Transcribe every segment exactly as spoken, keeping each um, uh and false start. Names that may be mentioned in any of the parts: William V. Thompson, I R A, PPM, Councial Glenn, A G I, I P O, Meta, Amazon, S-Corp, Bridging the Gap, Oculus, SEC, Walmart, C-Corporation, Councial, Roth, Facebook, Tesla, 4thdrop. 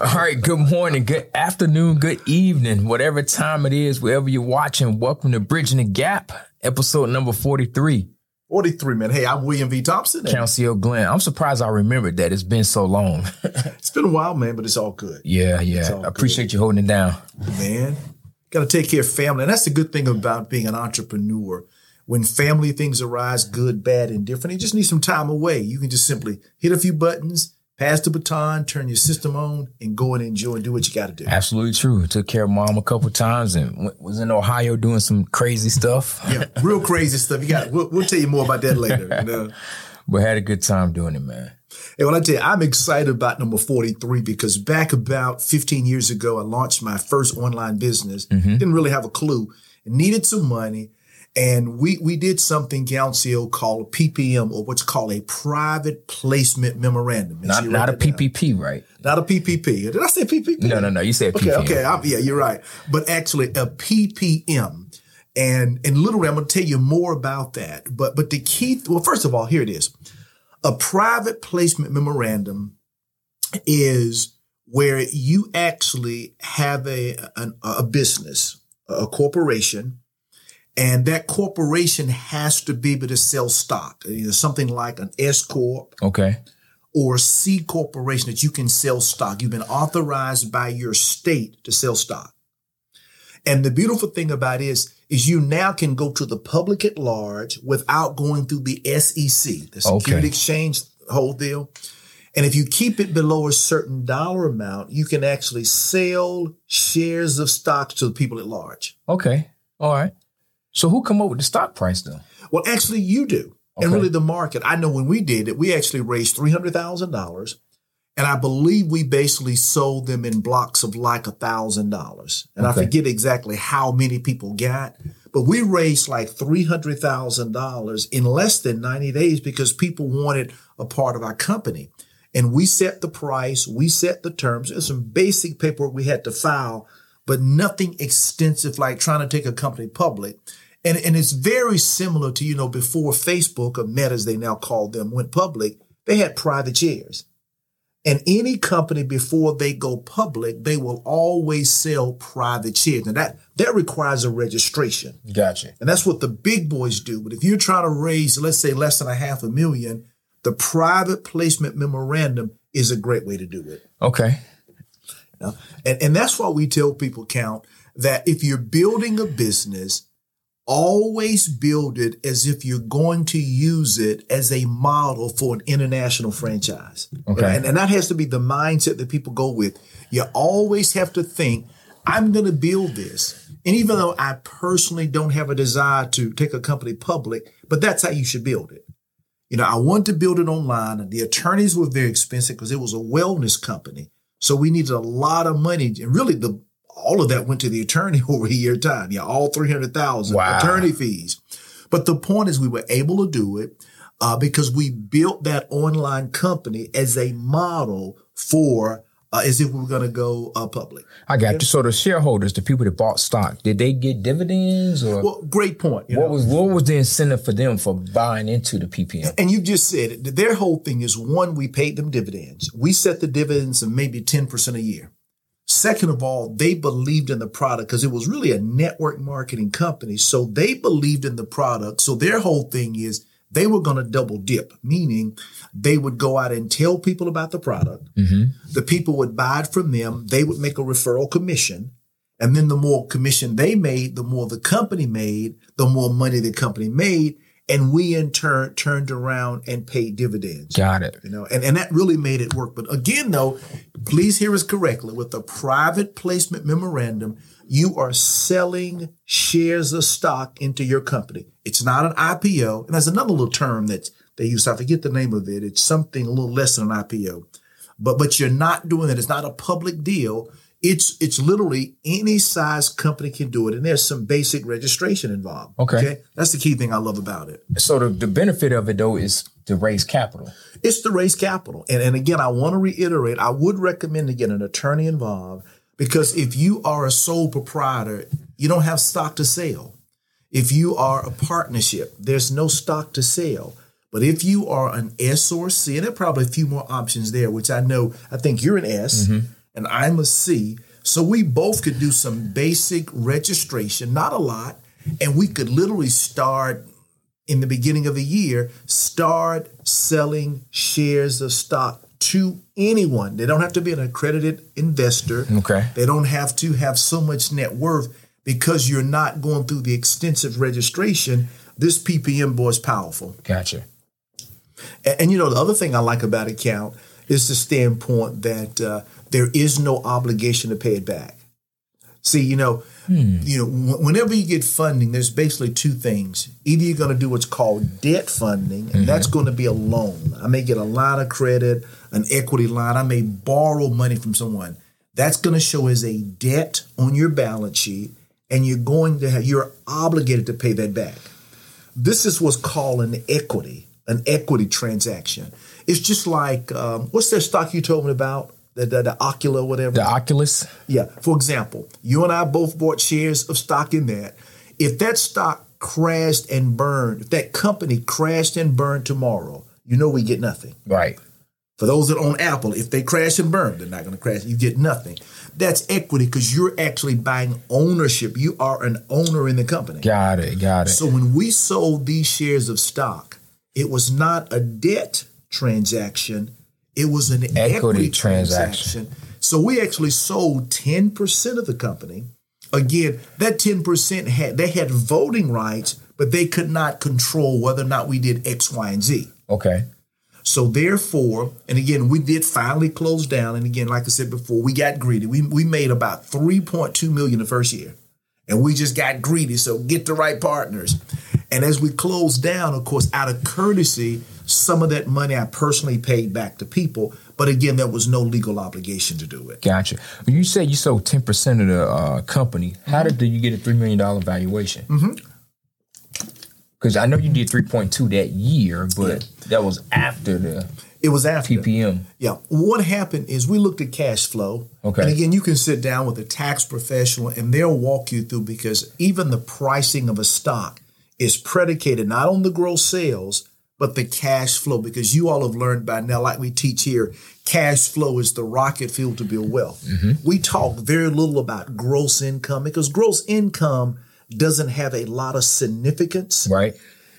All right. Good morning. Good afternoon. Good evening. Whatever time it is, wherever you're watching, welcome to Bridging the Gap, episode number forty-three. forty-three, man. Hey, I'm William V. Thompson. Councial Glenn. I'm surprised I remembered that. It's been so long. It's been a while, man, but it's all good. Yeah, yeah. I appreciate good. you holding it down. Man, got to take care of family. And that's the good thing about being an entrepreneur. When family things arise, good, bad, and different, you just need some time away. You can just simply hit a few buttons, pass the baton, turn your system on, and go and enjoy and do what you got to do. Absolutely true. Took care of mom a couple of times and was in Ohio doing some crazy stuff. Yeah, real crazy stuff. You got. We'll, we'll tell you more about that later. You know? But had a good time doing it, man. Hey, well, I tell you, I'm excited about number forty-three because back about fifteen years ago, I launched my first online business. Mm-hmm. Didn't really have a clue. Needed some money. And we we did something, Council, called a P P M, or what's called a private placement memorandum. Not, not a P P P, right? Not a P P P. Did I say P P P? No, no, no. You said P P M. Okay, okay. I, yeah, you're right. But actually, a P P M. And, and literally, I'm going to tell you more about that. But, but the key, well, first of all, here it is. A private placement memorandum is where you actually have a a, a business, a corporation. And that corporation has to be able to sell stock, you know, something like an S-Corp okay. or C-Corporation that you can sell stock. You've been authorized by your state to sell stock. And the beautiful thing about it is, is you now can go to the public at large without going through the S E C, the Security okay. Exchange whole deal. And if you keep it below a certain dollar amount, you can actually sell shares of stocks to the people at large. Okay. All right. So who come up with the stock price, though? Well, actually, you do. Okay. And really the market. I know when we did it, we actually raised three hundred thousand dollars. And I believe we basically sold them in blocks of like one thousand dollars. And okay. I forget exactly how many people got. But we raised like three hundred thousand dollars in less than ninety days because people wanted a part of our company. And we set the price. We set the terms. There's some basic paperwork we had to file, but nothing extensive like trying to take a company public. And, and it's very similar to, you know, before Facebook or Meta, as they now call them, went public, they had private shares. And any company before they go public, they will always sell private shares. And that, that requires a registration. Gotcha. And that's what the big boys do. But if you're trying to raise, let's say, less than a half a million, the private placement memorandum is a great way to do it. Okay. No. And, and that's why we tell people, Count, that if you're building a business, always build it as if you're going to use it as a model for an international franchise. Okay. And, and that has to be the mindset that people go with. You always have to think, I'm going to build this. And even though I personally don't have a desire to take a company public, but that's how you should build it. You know, I wanted to build it online, and the attorneys were very expensive because it was a wellness company. So we needed a lot of money. And really, the all of that went to the attorney over a year time. Yeah, all three hundred thousand dollars wow. attorney fees. But the point is we were able to do it uh, because we built that online company as a model for uh, as if we were going to go uh, public. I got yeah. you. So the shareholders, the people that bought stock, did they get dividends? Or well, great point. You what know? was what was the incentive for them for buying into the P P M? And you just said it. Their whole thing is, one, we paid them dividends. We set the dividends of maybe ten percent a year. Second of all, they believed in the product because it was really a network marketing company. So they believed in the product. So their whole thing is they were going to double dip, meaning they would go out and tell people about the product. Mm-hmm. The people would buy it from them. They would make a referral commission. And then the more commission they made, the more the company made, the more money the company made. And we in turn turned around and paid dividends. Got it. You know, and, and that really made it work. But again, though, please hear us correctly. With the private placement memorandum, you are selling shares of stock into your company. It's not an I P O. And there's another little term that they use. I forget the name of it. It's something a little less than an I P O. But but you're not doing that. It's not a public deal. It's it's literally any size company can do it. And there's some basic registration involved. Okay. okay? That's the key thing I love about it. So the, the benefit of it, though, is to raise capital. It's to raise capital. And, and again, I want to reiterate, I would recommend to get an attorney involved because if you are a sole proprietor, you don't have stock to sell. If you are a partnership, there's no stock to sell. But if you are an S or C, and there are probably a few more options there, which I know, I think you're an S. Mm-hmm. and I'm a C. So we both could do some basic registration, not a lot. And we could literally start in the beginning of the year, start selling shares of stock to anyone. They don't have to be an accredited investor. Okay. They don't have to have so much net worth because you're not going through the extensive registration. This P P M board is powerful. Gotcha. And, and, you know, the other thing I like about it, Count, is the standpoint that uh, there is no obligation to pay it back. See, you know, hmm. you know, w- whenever you get funding, there's basically two things. Either you're going to do what's called debt funding, and mm-hmm. that's going to be a loan. I may get a line of credit, an equity line. I may borrow money from someone. That's going to show as a debt on your balance sheet, and you're going to have, you're obligated to pay that back. This is what's called an equity, an equity transaction. It's just like, um, what's that stock you told me about? The, the, the Ocula, whatever. The Oculus? Yeah. For example, you and I both bought shares of stock in that. If that stock crashed and burned, if that company crashed and burned tomorrow, you know we get nothing. Right. For those that own Apple, if they crash and burn, they're not going to crash. You get nothing. That's equity because you're actually buying ownership. You are an owner in the company. Got it. Got it. So when we sold these shares of stock, it was not a debt transaction. It was an equity, equity transaction. transaction. So we actually sold ten percent of the company. Again, that ten percent had they had voting rights, but they could not control whether or not we did X, Y, and Z. Okay. So therefore, and again, we did finally close down. And again, like I said before, we got greedy. We we made about three point two million dollars the first year. And we just got greedy. So get the right partners. And as we closed down, of course, out of courtesy, some of that money I personally paid back to people. But again, there was no legal obligation to do it. Gotcha. When you said you sold ten percent of the uh, company, how did, did you get a three million dollars valuation? Mm-hmm. Because I know you did three point two that year, but yeah. that was after the it was after P P M. Yeah. What happened is we looked at cash flow. Okay. And again, you can sit down with a tax professional and they'll walk you through because even the pricing of a stock is predicated not on the gross sales, but the cash flow. Because you all have learned by now, like we teach here, cash flow is the rocket fuel to build wealth. Mm-hmm. We talk very little about gross income because gross income doesn't have a lot of significance. Right.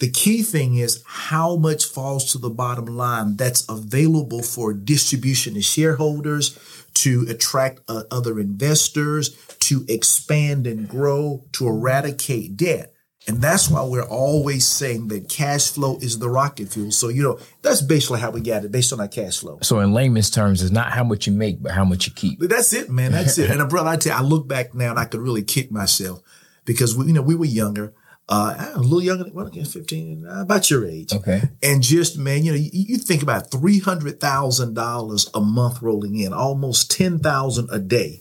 The key thing is how much falls to the bottom line that's available for distribution to shareholders, to attract uh, other investors, to expand and grow, to eradicate debt. And that's why we're always saying that cash flow is the rocket fuel. So, you know, that's basically how we got it, based on our cash flow. So in layman's terms, it's not how much you make, but how much you keep. But that's it, man. That's it. And, brother, I tell you, I look back now and I could really kick myself. Because, we, you know, we were younger, uh, a little younger, well, fifteen, about your age. Okay. And just, man, you know, you, you think about three hundred thousand dollars a month rolling in, almost ten thousand dollars a day.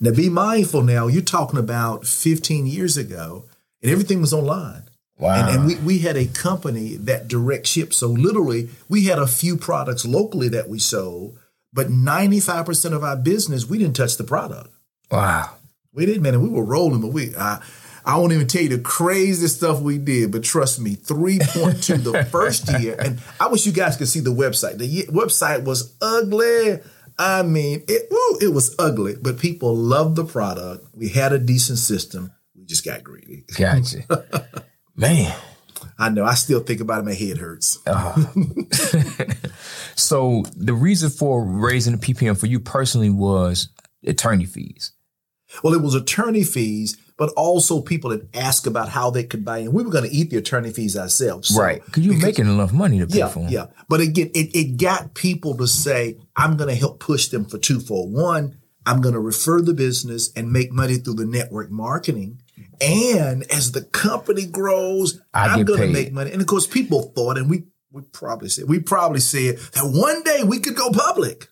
Now, be mindful now, you're talking about fifteen years ago, and everything was online. Wow. And, and we, we had a company that direct shipped. So literally, we had a few products locally that we sold, but ninety-five percent of our business, we didn't touch the product. Wow. We did, man, and we were rolling, but we, I, I won't even tell you the craziest stuff we did, but trust me, three point two the first year, and I wish you guys could see the website. The website was ugly. I mean, it, woo, it was ugly, but people loved the product. We had a decent system. We just got greedy. Gotcha. Man. I know. I still think about it. My head hurts. Uh-huh. So the reason for raising the P P M for you personally was attorney fees. Well, it was attorney fees, but also people that asked about how they could buy in. We were going to eat the attorney fees ourselves. So, right. Because you're making enough money to pay yeah, for them. Yeah. But again, it, it got people to say, I'm going to help push them for twofold. One, I'm going to refer the business and make money through the network marketing. And as the company grows, I I'm going to make money. And of course, people thought, and we, we probably said, we probably said that one day we could go public.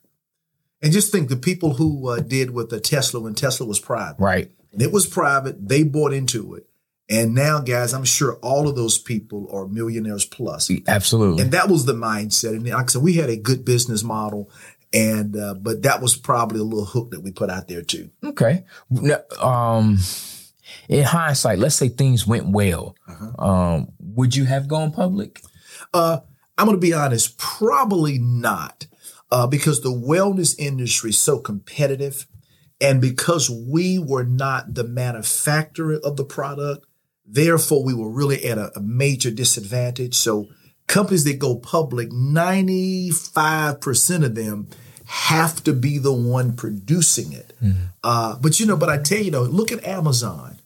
And just think the people who uh, did with the Tesla when Tesla was private. Right. And it was private. They bought into it. And now, guys, I'm sure all of those people are millionaires plus. Absolutely. And that was the mindset. And like I said, we had a good business model. And uh, but that was probably a little hook that we put out there, too. OK. Now, um, in hindsight, let's say things went well. Uh-huh. Um, would you have gone public? Uh, I'm going to be honest. Probably not. uh, because the wellness industry is so competitive, and because we were not the manufacturer of the product, therefore we were really at a, a major disadvantage. So companies that go public, ninety-five percent of them have to be the one producing it. Mm-hmm. Uh, but, you know, but I tell you, though, look at Amazon.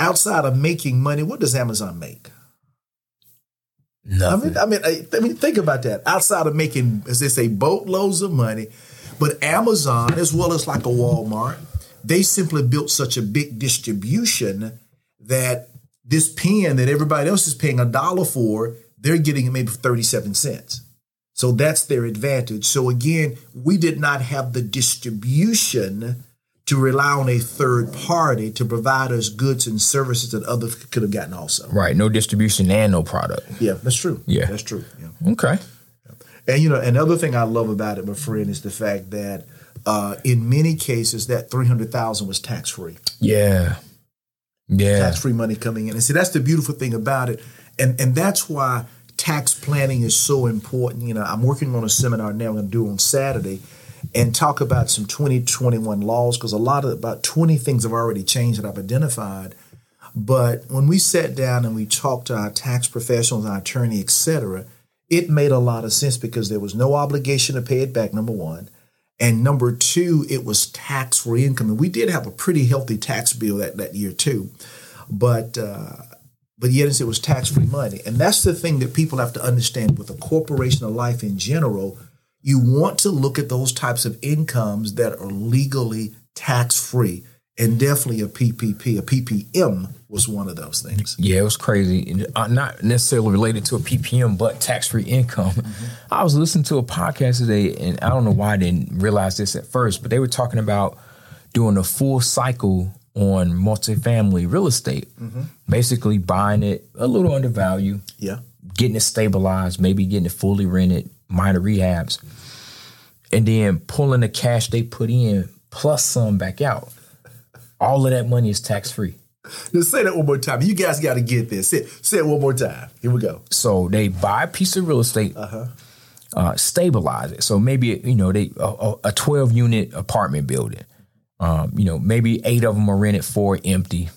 Outside of making money, what does Amazon make? Nothing. I mean, I mean, I, I mean, think about that. Outside of making, as they say, boatloads of money, but Amazon, as well as like a Walmart, they simply built such a big distribution that this pen that everybody else is paying a dollar for, they're getting it maybe for thirty-seven cents. So that's their advantage. So again, we did not have the distribution to rely on a third party to provide us goods and services that others could have gotten also. Right. No distribution and no product. Yeah, that's true. Yeah, that's true. Yeah. Okay. And, you know, another thing I love about it, my friend, is the fact that uh, in many cases that three hundred thousand dollars was tax free. Yeah. Yeah. Tax free money coming in. And see, that's the beautiful thing about it. And, and that's why tax planning is so important. You know, I'm working on a seminar now I'm going to do on Saturday and talk about some twenty twenty-one laws, because a lot of about twenty things have already changed that I've identified. But when we sat down and we talked to our tax professionals, our attorney, et cetera, it made a lot of sense because there was no obligation to pay it back, number one. And number two, it was tax-free income. And we did have a pretty healthy tax bill that, that year too. But uh, but yet it was tax-free money. And that's the thing that people have to understand with a corporation of life in general. You want to look at those types of incomes that are legally tax-free, and definitely a P P P, a P P M was one of those things. Yeah, it was crazy. Not necessarily related to a P P M, but tax-free income. Mm-hmm. I was listening to a podcast today, and I don't know why I didn't realize this at first, but they were talking about doing a full cycle on multifamily real estate, mm-hmm. basically buying it a little undervalued, yeah, getting it stabilized, maybe getting it fully rented, minor rehabs, and then pulling the cash they put in plus some back out. All of that money is tax-free. Let's say that one more time. You guys got to get this. Say, say it one more time. Here we go. So they buy a piece of real estate, uh-huh. uh, stabilize it. So maybe, you know, they a, a twelve-unit apartment building. Um, you know, maybe eight of them are rented, four empty.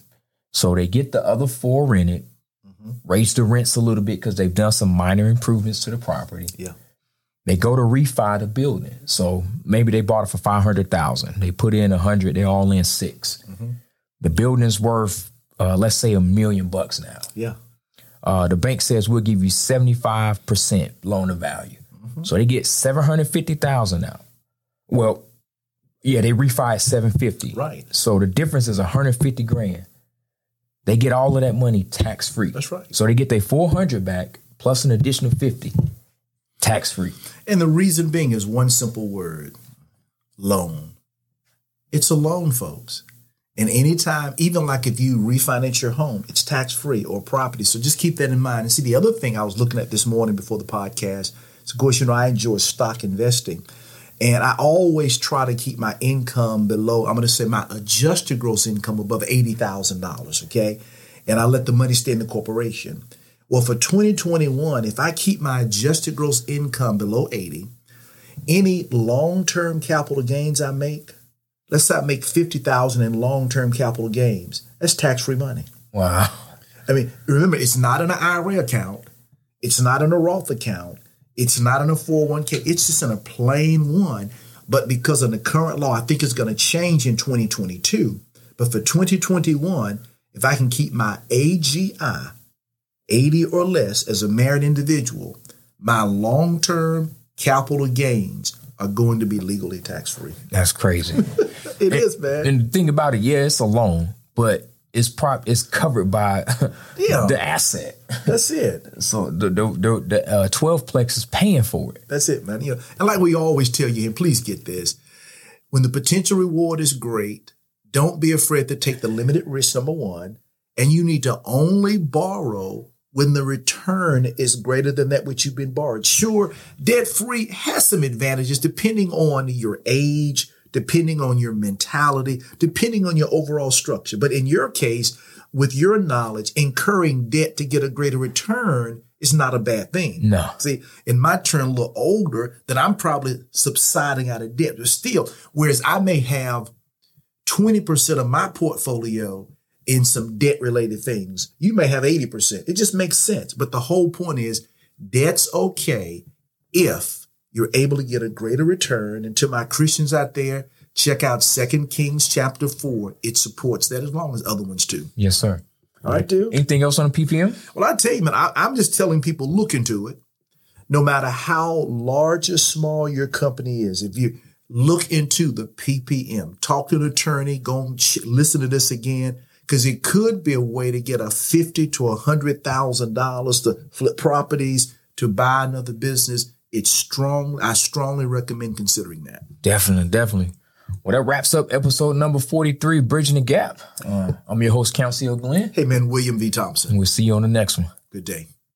So they get the other four rented, mm-hmm. raise the rents a little bit because they've done some minor improvements to the property. Yeah. They go to refi the building. So maybe they bought it for five hundred thousand dollars. They put in one hundred thousand dollars. They all in six. Mm-hmm. The building's worth, uh, let's say, a million bucks now. Yeah. Uh, the bank says we'll give you seventy-five percent loan to value. Mm-hmm. So they get seven hundred fifty thousand dollars now. Well, yeah, they refi at seven hundred fifty thousand dollars. Right. So the difference is one hundred fifty thousand dollars. They get all of that money tax free. That's right. So they get their four hundred thousand dollars back plus an additional fifty thousand dollars. Tax free. And the reason being is one simple word, loan. It's a loan, folks. And anytime, even like if you refinance your home, it's tax free or property. So just keep that in mind. And see, the other thing I was looking at this morning before the podcast, is, of course, you know, I enjoy stock investing. And I always try to keep my income below, I'm going to say my adjusted gross income above eighty thousand dollars. Okay. And I let the money stay in the corporation. Well, for twenty twenty-one, if I keep my adjusted gross income below eighty, any long-term capital gains I make, let's say I make fifty thousand dollars in long-term capital gains. That's tax-free money. Wow. I mean, remember, it's not in an I R A account. It's not in a Roth account. It's not in a four oh one k. It's just in a plain one. But because of the current law, I think it's going to change in twenty twenty-two. But for twenty twenty-one, if I can keep my A G I eighty or less as a married individual, my long-term capital gains are going to be legally tax-free. That's crazy. it and, is, man. And the thing about it, yeah, it's a loan, but it's prop, it's covered by yeah. the asset. That's it. So the the, the, the uh, twelve-plex is paying for it. That's it, man. You know, and like we always tell you, and please get this, when the potential reward is great, don't be afraid to take the limited risk, number one, and you need to only borrow when the return is greater than that which you've been borrowed. Sure, debt-free has some advantages depending on your age, depending on your mentality, depending on your overall structure. But in your case, with your knowledge, incurring debt to get a greater return it's not a bad thing. No. See, in my trend, a little older, then I'm probably subsiding out of debt. But still, whereas I may have twenty percent of my portfolio in some debt-related things, you may have eighty percent. It just makes sense. But the whole point is debt's okay if you're able to get a greater return. And to my Christians out there, check out Second Kings chapter four. It supports that as long as other ones do. Yes, sir. All right, dude. Anything else on the P P M? Well, I tell you, man, I, I'm just telling people, look into it. No matter how large or small your company is, if you look into the P P M, talk to an attorney, go and ch- listen to this again, because it could be a way to get a fifty thousand dollars to one hundred thousand dollars to flip properties, to buy another business. It's strong. I strongly recommend considering that. Definitely, definitely. Well, that wraps up episode number forty-three, Bridging the Gap. Uh, I'm your host, Councial Glenn. Hey, man, William V. Thompson. And we'll see you on the next one. Good day.